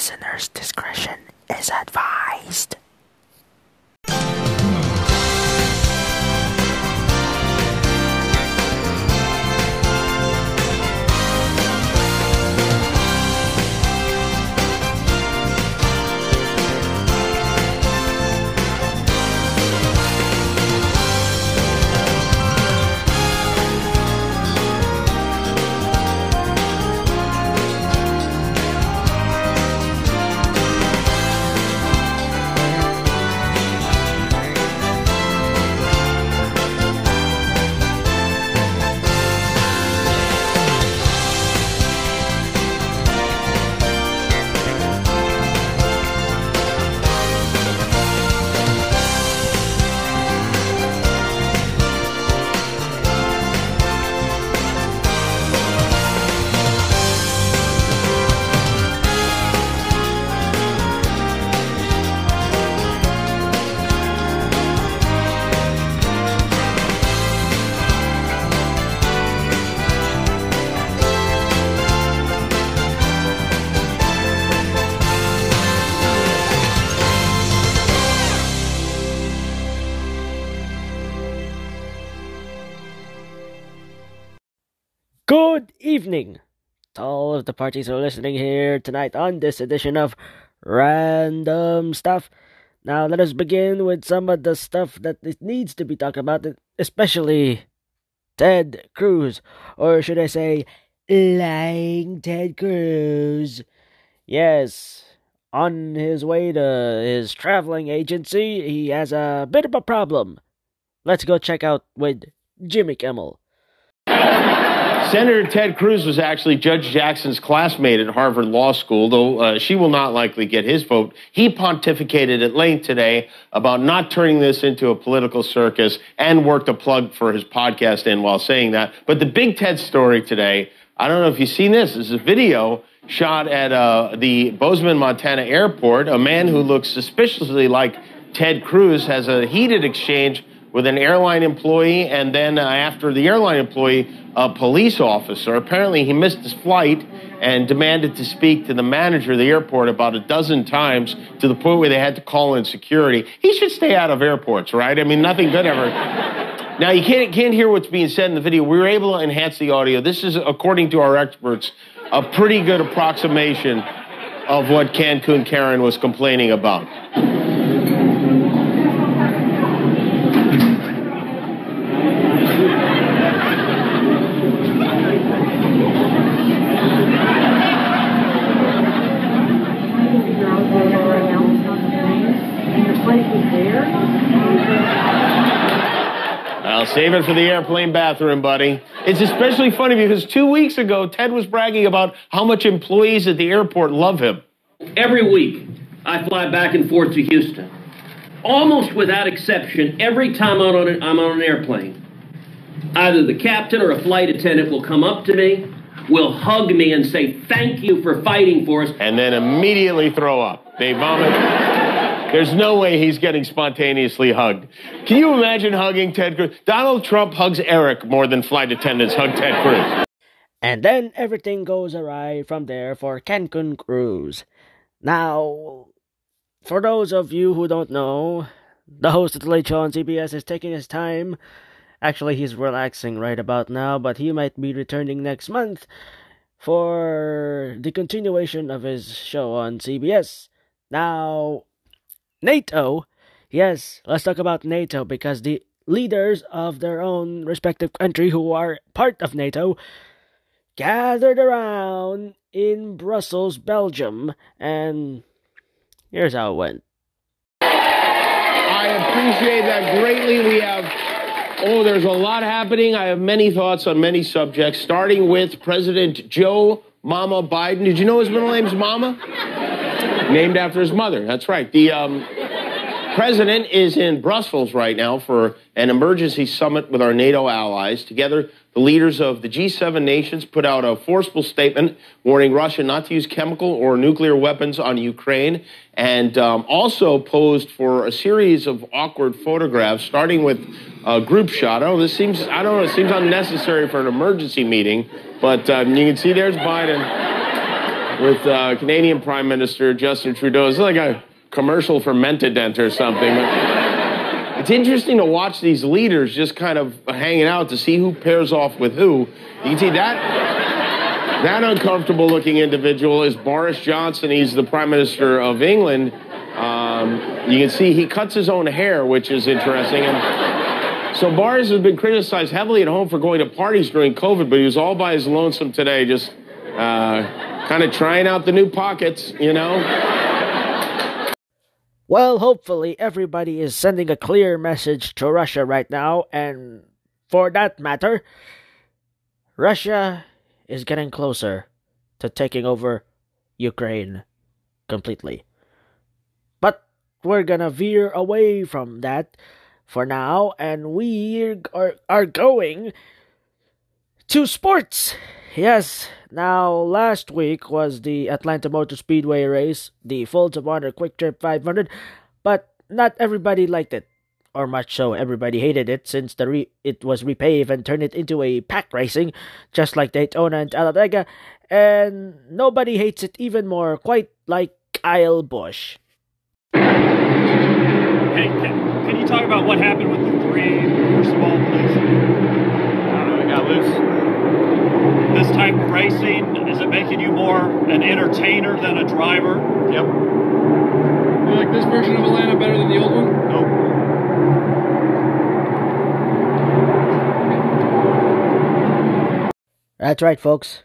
Listener's discretion is advised. Good evening to all of the parties who are listening here tonight on this edition of Random Stuff. Now let us begin with some of the stuff that needs to be talked about, especially Ted Cruz, or should I say, lying Ted Cruz. Yes, on his way to his traveling agency, he has a bit of a problem. Let's go check out with Jimmy Kimmel. Senator Ted Cruz was actually Judge Jackson's classmate at Harvard Law School, though she will not likely get his vote. He pontificated at length today about not turning this into a political circus and worked a plug for his podcast in while saying that. But the big Ted story today, I don't know if you've seen this. This is a video shot at the Bozeman, Montana airport. A man who looks suspiciously like Ted Cruz has a heated exchange with an airline employee, and then after the airline employee, a police officer. Apparently he missed his flight and demanded to speak to the manager of the airport about a dozen times, to the point where they had to call in security. He should stay out of airports, right? I mean, nothing good ever. Now, you can't hear what's being said in the video. We were able to enhance the audio. This is, according to our experts, a pretty good approximation of what Cancun Karen was complaining about. Save it for the airplane bathroom, buddy. It's especially funny because 2 weeks ago, Ted was bragging about how much employees at the airport love him. Every week, I fly back and forth to Houston. Almost without exception, every time I'm on an airplane, either the captain or a flight attendant will come up to me, will hug me and say, "Thank you for fighting for us." And then immediately throw up. They vomit. There's no way he's getting spontaneously hugged. Can you imagine hugging Ted Cruz? Donald Trump hugs Eric more than flight attendants hug Ted Cruz. And then everything goes awry from there for Cancun Cruz. Now, for those of you who don't know, the host of The Late Show on CBS is taking his time. Actually, he's relaxing right about now, but he might be returning next month for the continuation of his show on CBS. Now, NATO, yes, let's talk about NATO, because the leaders of their own respective country who are part of NATO gathered around in Brussels, Belgium, and here's how it went. I appreciate that greatly. We have... Oh, there's a lot happening. I have many thoughts on many subjects, starting with President Joe Mama Biden. Did you know his middle name's Mama? Named after his mother. That's right. The president is in Brussels right now for an emergency summit with our NATO allies. Together, the leaders of the G7 nations put out a forceful statement warning Russia not to use chemical or nuclear weapons on Ukraine, and also posed for a series of awkward photographs, starting with a group shot. Oh, it seems unnecessary for an emergency meeting, but you can see there's Biden. with Canadian Prime Minister Justin Trudeau. It's like a commercial for Mentadent or something. But it's interesting to watch these leaders just kind of hanging out to see who pairs off with who. You can see that uncomfortable-looking individual is Boris Johnson. He's the Prime Minister of England. You can see he cuts his own hair, which is interesting. And so Boris has been criticized heavily at home for going to parties during COVID, but he was all by his lonesome today, just kind of trying out the new pockets, you know? Well, hopefully everybody is sending a clear message to Russia right now, and for that matter, Russia is getting closer to taking over Ukraine completely. We're gonna veer away from that for now, and we are going to sports. Yes, now last week was the Atlanta Motor Speedway race, the Folds of Honor Quick Trip 500, but not everybody liked it, or much so. Everybody hated it since it was repaved and turned it into a pack racing, just like Daytona and Talladega, and nobody hates it even more, quite like Kyle Busch. Hey, can you talk about what happened with the three, first of all, please? I don't know, it got loose. This type of racing, is it making you more an entertainer than a driver? Yep. You like this version of Atlanta better than the old one? Nope. That's right, folks.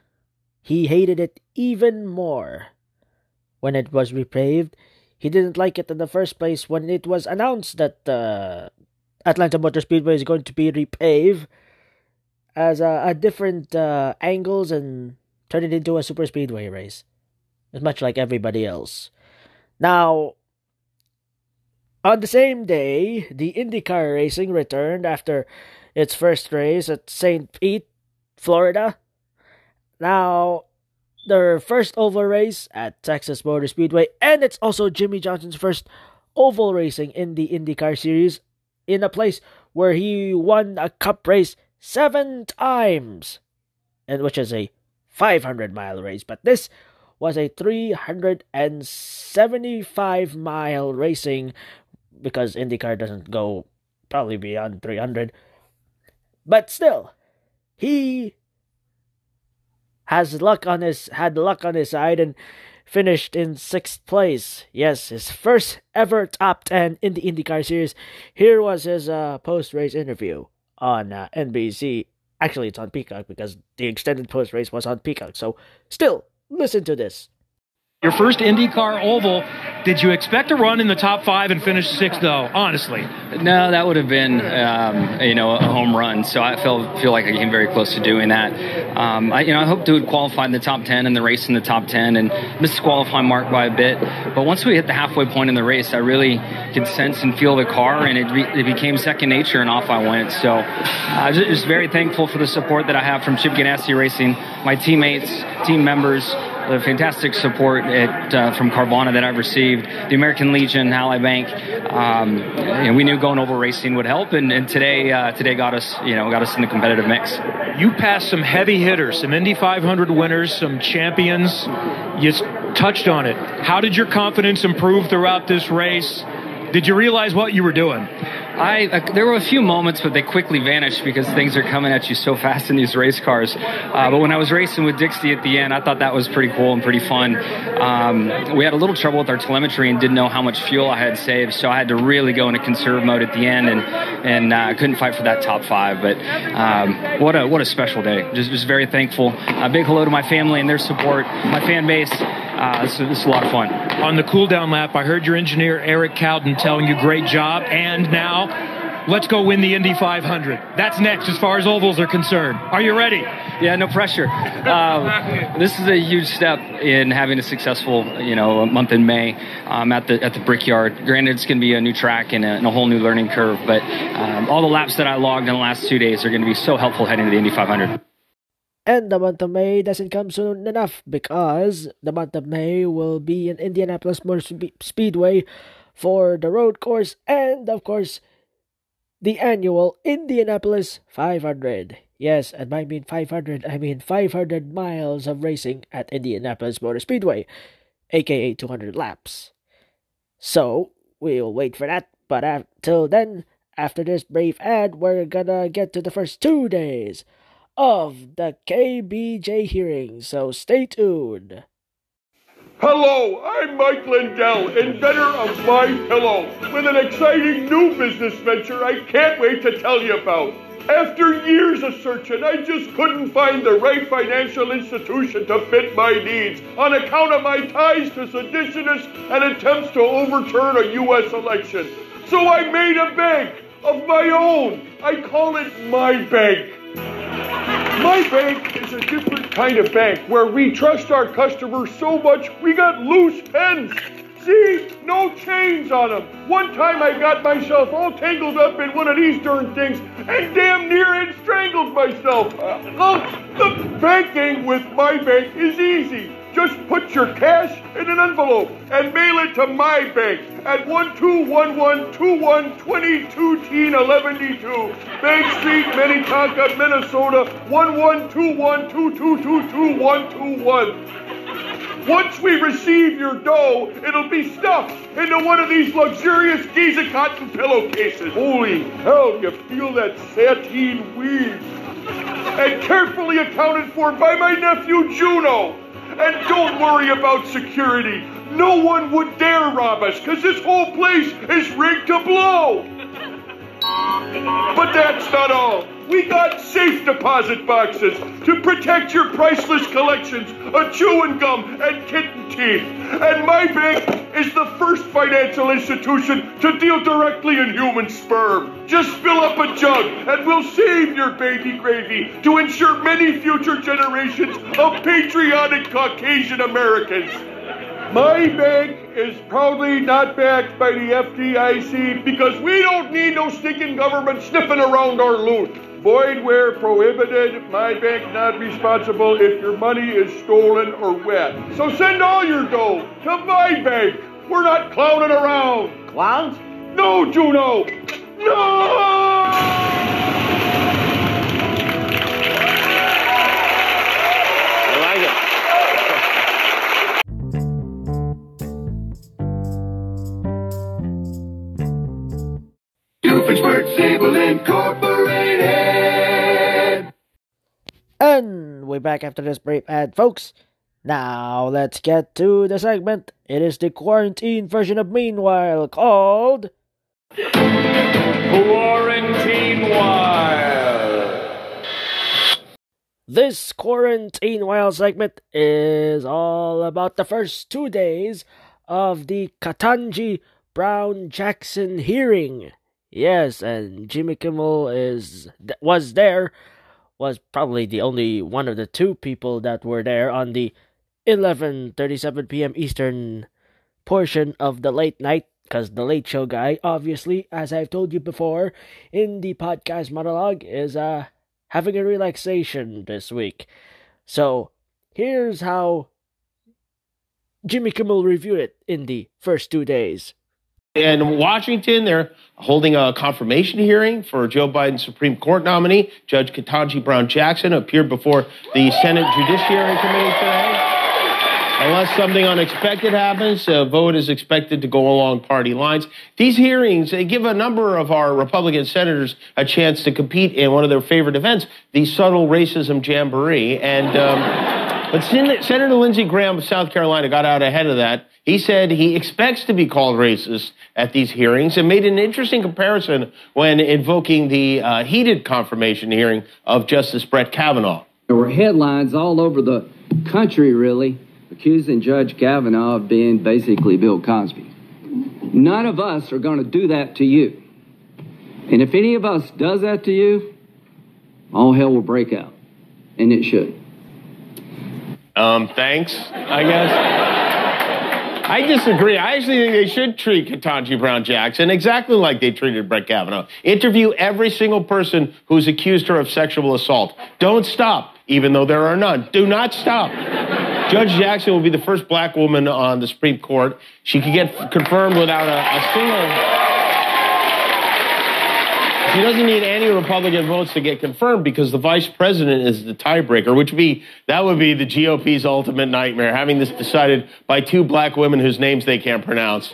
He hated it even more when it was repaved. He didn't like it in the first place when it was announced that Atlanta Motor Speedway is going to be repaved as a different angles and turn it into a super speedway race. It's much like everybody else. Now, on the same day, the IndyCar racing returned after its first race at St. Pete, Florida. Now, their first oval race at Texas Motor Speedway, and it's also Jimmy Johnson's first oval racing in the IndyCar Series, in a place where he won a cup race 7 times, and which is a 500-mile race, but this was a 375-mile racing, because IndyCar doesn't go probably beyond 300, but still, he had luck on his side and finished in 6th place. Yes, his first ever top 10 in the IndyCar Series. Here was his post-race interview on NBC. Actually, it's on Peacock because the extended post-race was on Peacock. So, still, listen to this. Your first IndyCar oval. Did you expect to run in the top 5 and finish 6th, though? Honestly, no. That would have been, a home run. So I feel like I came very close to doing that. I hoped to have qualified in the top 10 and the race in the top 10 and missed the qualifying mark by a bit. But once we hit the halfway point in the race, I really could sense and feel the car, and it became second nature, and off I went. So I was just very thankful for the support that I have from Chip Ganassi Racing, my teammates, team members, the fantastic support from Carvana that I've received. The American Legion, Ally Bank, and we knew going over racing would help, and today got us in the competitive mix. You passed some heavy hitters, some Indy 500 winners, some champions. You touched on it. How did your confidence improve throughout this race? Did you realize what you were doing? There were a few moments, but they quickly vanished because things are coming at you so fast in these race cars. But when I was racing with Dixie at the end, I thought that was pretty cool and pretty fun. We had a little trouble with our telemetry and didn't know how much fuel I had saved, so I had to really go into conserve mode at the end, and I couldn't fight for that top 5. But what a special day. Just very thankful. A big hello to my family and their support, my fan base. It's a lot of fun. On the cool down lap, I heard your engineer, Eric Cowden, telling you great job, and now let's go win the Indy 500. That's next as far as ovals are concerned. Are you ready? Yeah, no pressure. This is a huge step in having a successful, month in May at the Brickyard. Granted, it's going to be a new track and a whole new learning curve, but all the laps that I logged in the last 2 days are going to be so helpful heading to the Indy 500. And the month of May doesn't come soon enough, because the month of May will be in Indianapolis Motor Speedway for the road course and, of course, the annual Indianapolis 500. Yes, and I mean 500, 500 miles of racing at Indianapolis Motor Speedway, aka 200 laps. So, we'll wait for that, but until then, after this brief ad, we're gonna get to the first 2 days of the KBJ hearing, so stay tuned. Hello, I'm Mike Lindell, inventor of MyPillow, with an exciting new business venture I can't wait to tell you about. After years of searching, I just couldn't find the right financial institution to fit my needs on account of my ties to seditionists and attempts to overturn a U.S. election. So I made a bank of my own. I call it My Bank. My Bank is a different kind of bank where we trust our customers so much we got loose pens. See? No chains on them. One time I got myself all tangled up in one of these darn things and damn near it strangled myself. The banking with My Bank is easy. Just put your cash in an envelope and mail it to My Bank at 121121221011D2, Bank Street, Minnetonka, Minnesota, 112122222121. Once we receive your dough, it'll be stuffed into one of these luxurious Giza cotton pillowcases. Holy hell, you feel that sateen weave. And carefully accounted for by my nephew, Juno. And don't worry about security. No one would dare rob us, because this whole place is rigged to blow. But that's not all. We got safe deposit boxes to protect your priceless collections of chewing gum and kitten teeth. And My Bank is the first financial institution to deal directly in human sperm. Just fill up a jug and we'll save your baby gravy to ensure many future generations of patriotic Caucasian Americans. My Bank is proudly not backed by the FDIC because we don't need no stinking government sniffing around our loot. Void where prohibited. My Bank not responsible if your money is stolen or wet. So send all your dough to My Bank. We're not clowning around. Clowns? No, Juno. No! And we're back after this brief ad, folks. Now let's get to the segment. It is the quarantine version of Meanwhile called Quarantine While. This Quarantine While segment is all about the first 2 days of the Ketanji Brown Jackson hearing. Yes, and Jimmy Kimmel was there, was probably the only one of the two people that were there on the 11:37 p.m. Eastern portion of the late night, because the Late Show guy, obviously, as I've told you before, in the podcast monologue, is having a relaxation this week. So, here's how Jimmy Kimmel reviewed it in the first 2 days. In Washington, they're holding a confirmation hearing for Joe Biden's Supreme Court nominee. Judge Ketanji Brown Jackson appeared before the Senate Judiciary Committee today. Unless something unexpected happens, a vote is expected to go along party lines. These hearings, they give a number of our Republican senators a chance to compete in one of their favorite events, the subtle racism jamboree. And but Senator Lindsey Graham of South Carolina got out ahead of that. He said he expects to be called racist at these hearings and made an interesting comparison when invoking the heated confirmation hearing of Justice Brett Kavanaugh. There were headlines all over the country, really, accusing Judge Kavanaugh of being basically Bill Cosby. None of us are going to do that to you. And if any of us does that to you, all hell will break out. And it should. Thanks, I guess. I disagree. I actually think they should treat Ketanji Brown Jackson exactly like they treated Brett Kavanaugh. Interview every single person who's accused her of sexual assault. Don't stop, even though there are none. Do not stop. Judge Jackson will be the first black woman on the Supreme Court. She could get confirmed without a single... He doesn't need any Republican votes to get confirmed because the vice president is the tiebreaker, which would be, that would be the GOP's ultimate nightmare, having this decided by two black women whose names they can't pronounce.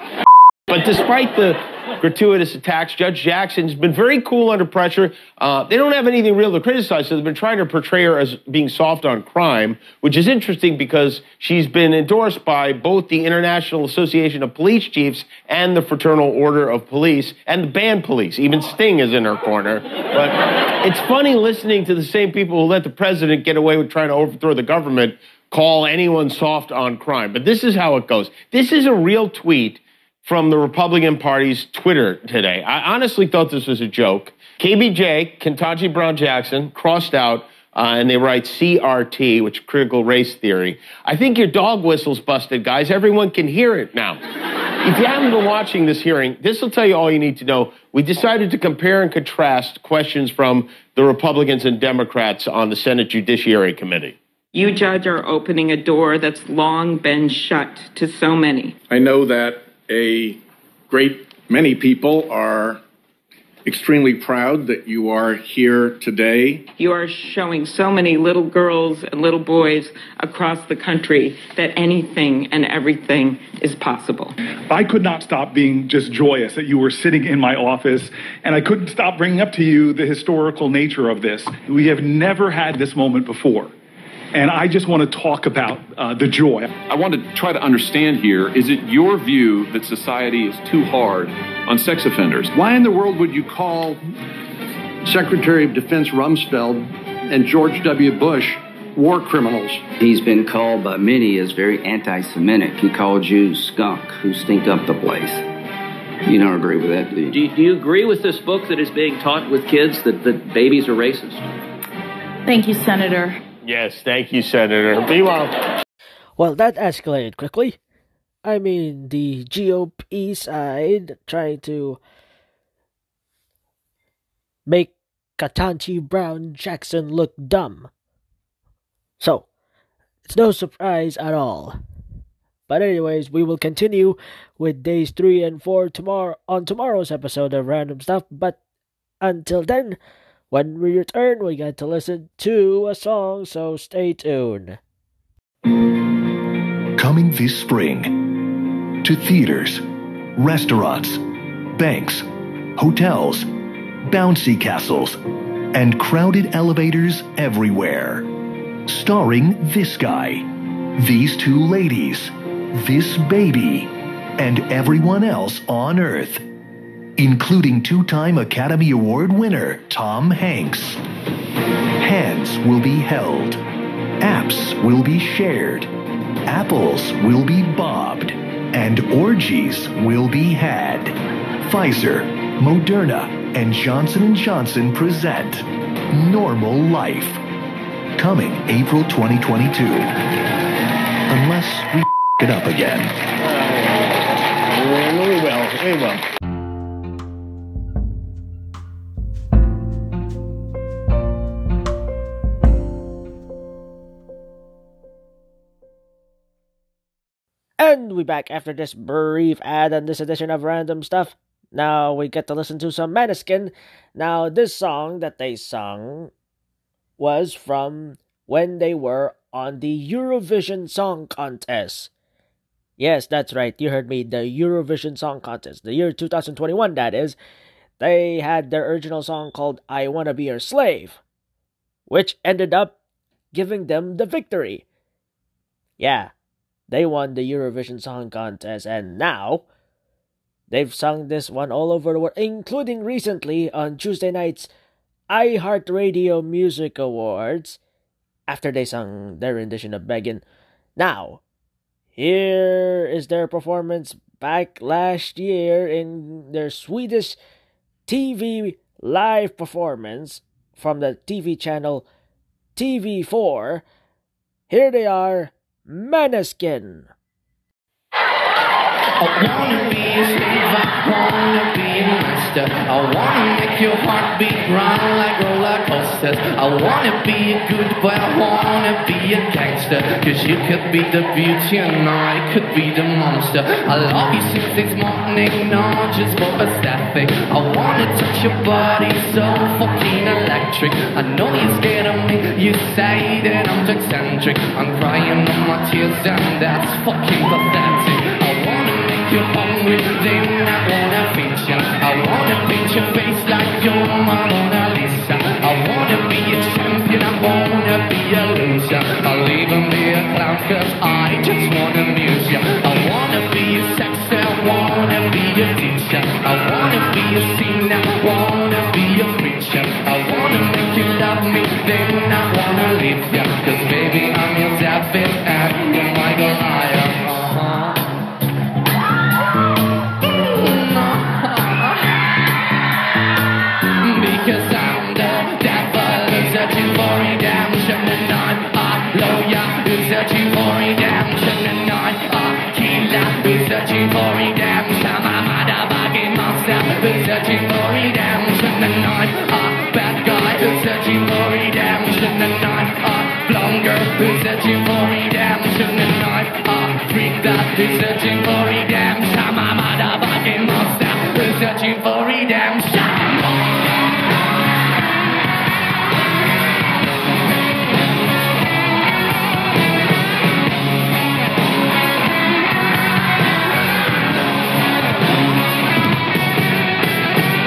But despite the gratuitous attacks, Judge Jackson's been very cool under pressure. They don't have anything real to criticize, so they've been trying to portray her as being soft on crime, which is interesting because she's been endorsed by both the International Association of Police Chiefs and the Fraternal Order of Police and the band Police. Even Sting is in her corner. But it's funny listening to the same people who let the president get away with trying to overthrow the government call anyone soft on crime. But this is how it goes. This is a real tweet from the Republican Party's Twitter today. I honestly thought this was a joke. KBJ, Ketanji Brown Jackson, crossed out, and they write CRT, which is critical race theory. I think your dog whistle's busted, guys. Everyone can hear it now. If you haven't been watching this hearing, this will tell you all you need to know. We decided to compare and contrast questions from the Republicans and Democrats on the Senate Judiciary Committee. You, Judge, are opening a door that's long been shut to so many. I know that. A great many people are extremely proud that you are here today. You are showing so many little girls and little boys across the country that anything and everything is possible. I could not stop being just joyous that you were sitting in my office, and I couldn't stop bringing up to you the historical nature of this. We have never had this moment before. And I just want to talk about the joy. I want to try to understand here, is it your view that society is too hard on sex offenders? Why in the world would you call Secretary of Defense Rumsfeld and George W. Bush war criminals? He's been called by many as very anti-Semitic. He called Jews skunk who stink up the place. You don't agree with that, do you? Do you agree with this book that is being taught with kids that babies are racist? Thank you, Senator. Yes, thank you, Senator. Meanwhile, well, that escalated quickly. I mean, the GOP side trying to make Ketanji Brown Jackson look dumb. So, it's no surprise at all. But anyways, we will continue with days 3 and 4 tomorrow on tomorrow's episode of Random Stuff. But until then, when we return, we get to listen to a song, so stay tuned. Coming this spring to theaters, restaurants, banks, hotels, bouncy castles, and crowded elevators everywhere. Starring this guy, these two ladies, this baby, and everyone else on Earth, including two-time Academy Award winner Tom Hanks. Hands will be held. Apps will be shared. Apples will be bobbed. And orgies will be had. Pfizer, Moderna, and Johnson & Johnson present Normal Life. Coming April 2022. Unless we f*** it up again. We will. And we back after this brief ad on this edition of Random Stuff. Now we get to listen to some Måneskin. Now this song that they sung was from when they were on the Eurovision Song Contest. Yes, that's right. You heard me. The Eurovision Song Contest. The year 2021, that is. They had their original song called I Wanna Be Your Slave, which ended up giving them the victory. Yeah. They won the Eurovision Song Contest, and now they've sung this one all over the world, including recently on Tuesday night's iHeartRadio Music Awards, after they sung their rendition of Megan. Now, here is their performance back last year in their Swedish TV live performance from the TV channel TV4. Here they are. Måneskin. I wanna be a slave, I wanna be a master. I wanna make your heart beat round like roller coaster. monsters. I wanna be good, but I wanna be a gangster. Cause you could be the beauty and I could be the monster. I love you since this morning, not just for aesthetic. I wanna touch your body so fucking electric. I know you're scared of me, you say that I'm too eccentric. I'm crying on my tears and that's fucking pathetic. I wanna make you hungry, then I wanna feed you. I wanna paint your face like you're my Mona Lisa. I wanna be a champion, I wanna be a loser. I'll even be a clown cause I just wanna amuse you. I wanna be a sexy, I wanna be a teacher. I wanna be a singer, I wanna be a preacher. I wanna make you love me, then I wanna leave you. Cause baby I'm your devil and you're my Goliath. Cause I'm the devil who's searching for redemption, and I'm a lawyer who's searching for redemption, and I'm a killer who's searching for redemption. I'm a motherfucking monster who's searching for redemption, and I'm a bad guy who's searching for redemption, and I'm a blonde girl who's searching for redemption, and I'm a freak that who's searching for redemption. I'm a motherfucking monster who's searching for redemption.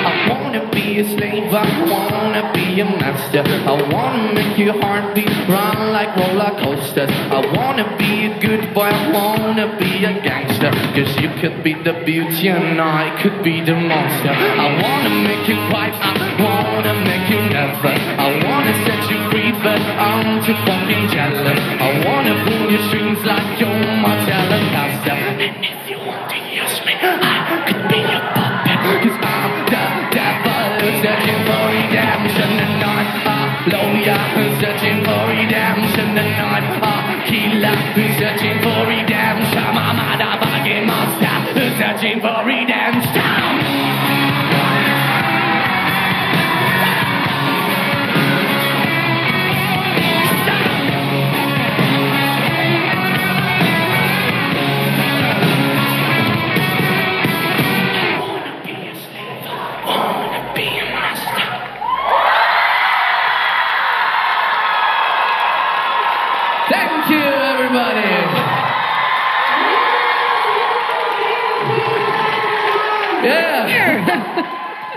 I wanna be a slave, I wanna be a master. I wanna make your heartbeat run like roller coasters. I wanna be a good boy, I wanna be a gangster. Cause you could be the beauty and I could be the monster. I wanna make you quiet, I wanna make you nervous. I wanna set you free, but I'm too fucking jealous. I wanna pull your strings like you're my telecaster. And if you want to use me, I could be your puppet. Cause I'm the searching for redemption, and I'm a lawyer who's searching for redemption, and I'm a killer who's searching for redemption. I'm a motherfucking monster who's searching for redemption.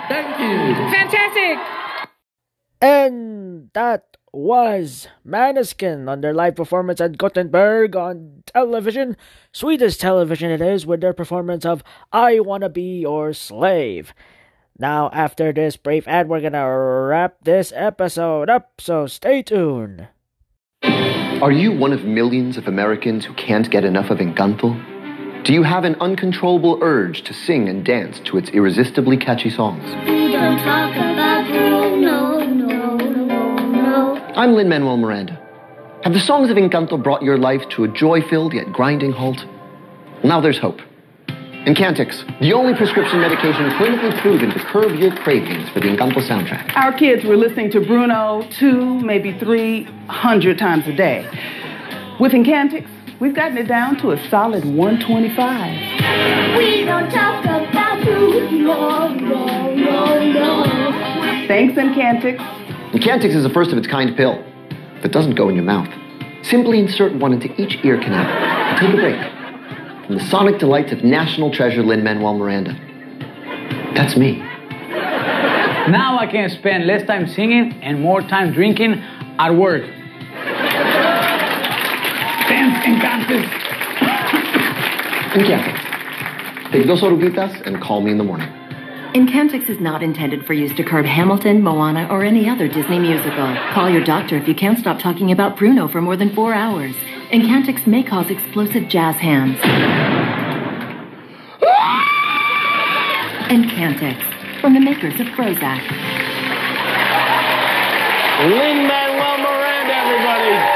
Thank you. Fantastic. And that was Måneskin on their live performance at Gothenburg on television. Swedish television it is, with their performance of I Wanna Be Your Slave. Now after this brief ad, we're gonna wrap this episode up, so stay tuned. Are you one of millions of Americans who can't get enough of Encanto? Do you have an uncontrollable urge to sing and dance to its irresistibly catchy songs? We don't talk about Bruno, no, no, no. I'm Lin-Manuel Miranda. Have the songs of Encanto brought your life to a joy-filled yet grinding halt? Well, now there's hope. Encantix, the only prescription medication clinically proven to curb your cravings for the Encanto soundtrack. Our kids were listening to Bruno 200, maybe 300 times a day. With Encantix, we've gotten it down to a solid 125. We don't talk about you, no, no, no, no. Thanks, Encantix. Encantix is a first of its kind pill that doesn't go in your mouth. Simply insert one into each ear canal and take a break from the sonic delights of national treasure Lin-Manuel Miranda. That's me. Now I can spend less time singing and more time drinking at work. Encantix. Take dos oruguitas and call me in the morning. Encantix is not intended for use to curb Hamilton, Moana, or any other Disney musical. Call your doctor if you can't stop talking about Bruno for more than 4 hours. Encantix may cause explosive jazz hands. Encantix, from the makers of Prozac. Lin-Manuel Miranda, everybody.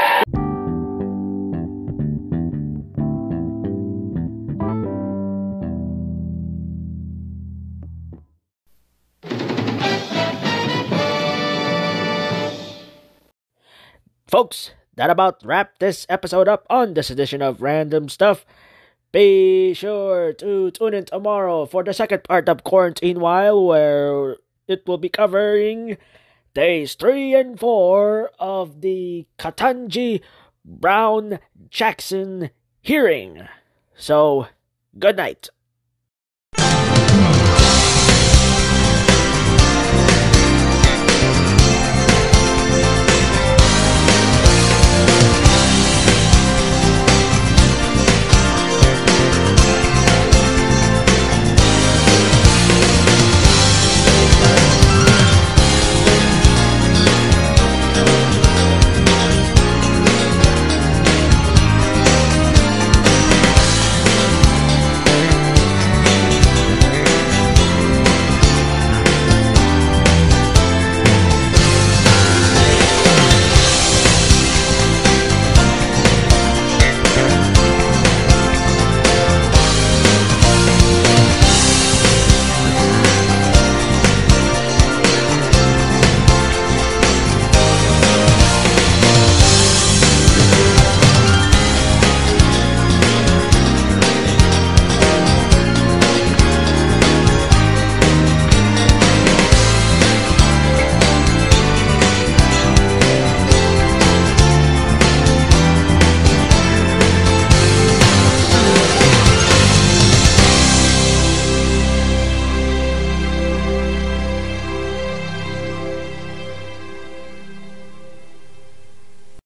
Folks, that about wrap this episode up on this edition of Random Stuff. Be sure to tune in tomorrow for the second part of Quarantine While, where it will be covering days 3 and 4 of the Ketanji Brown Jackson hearing. So, good night.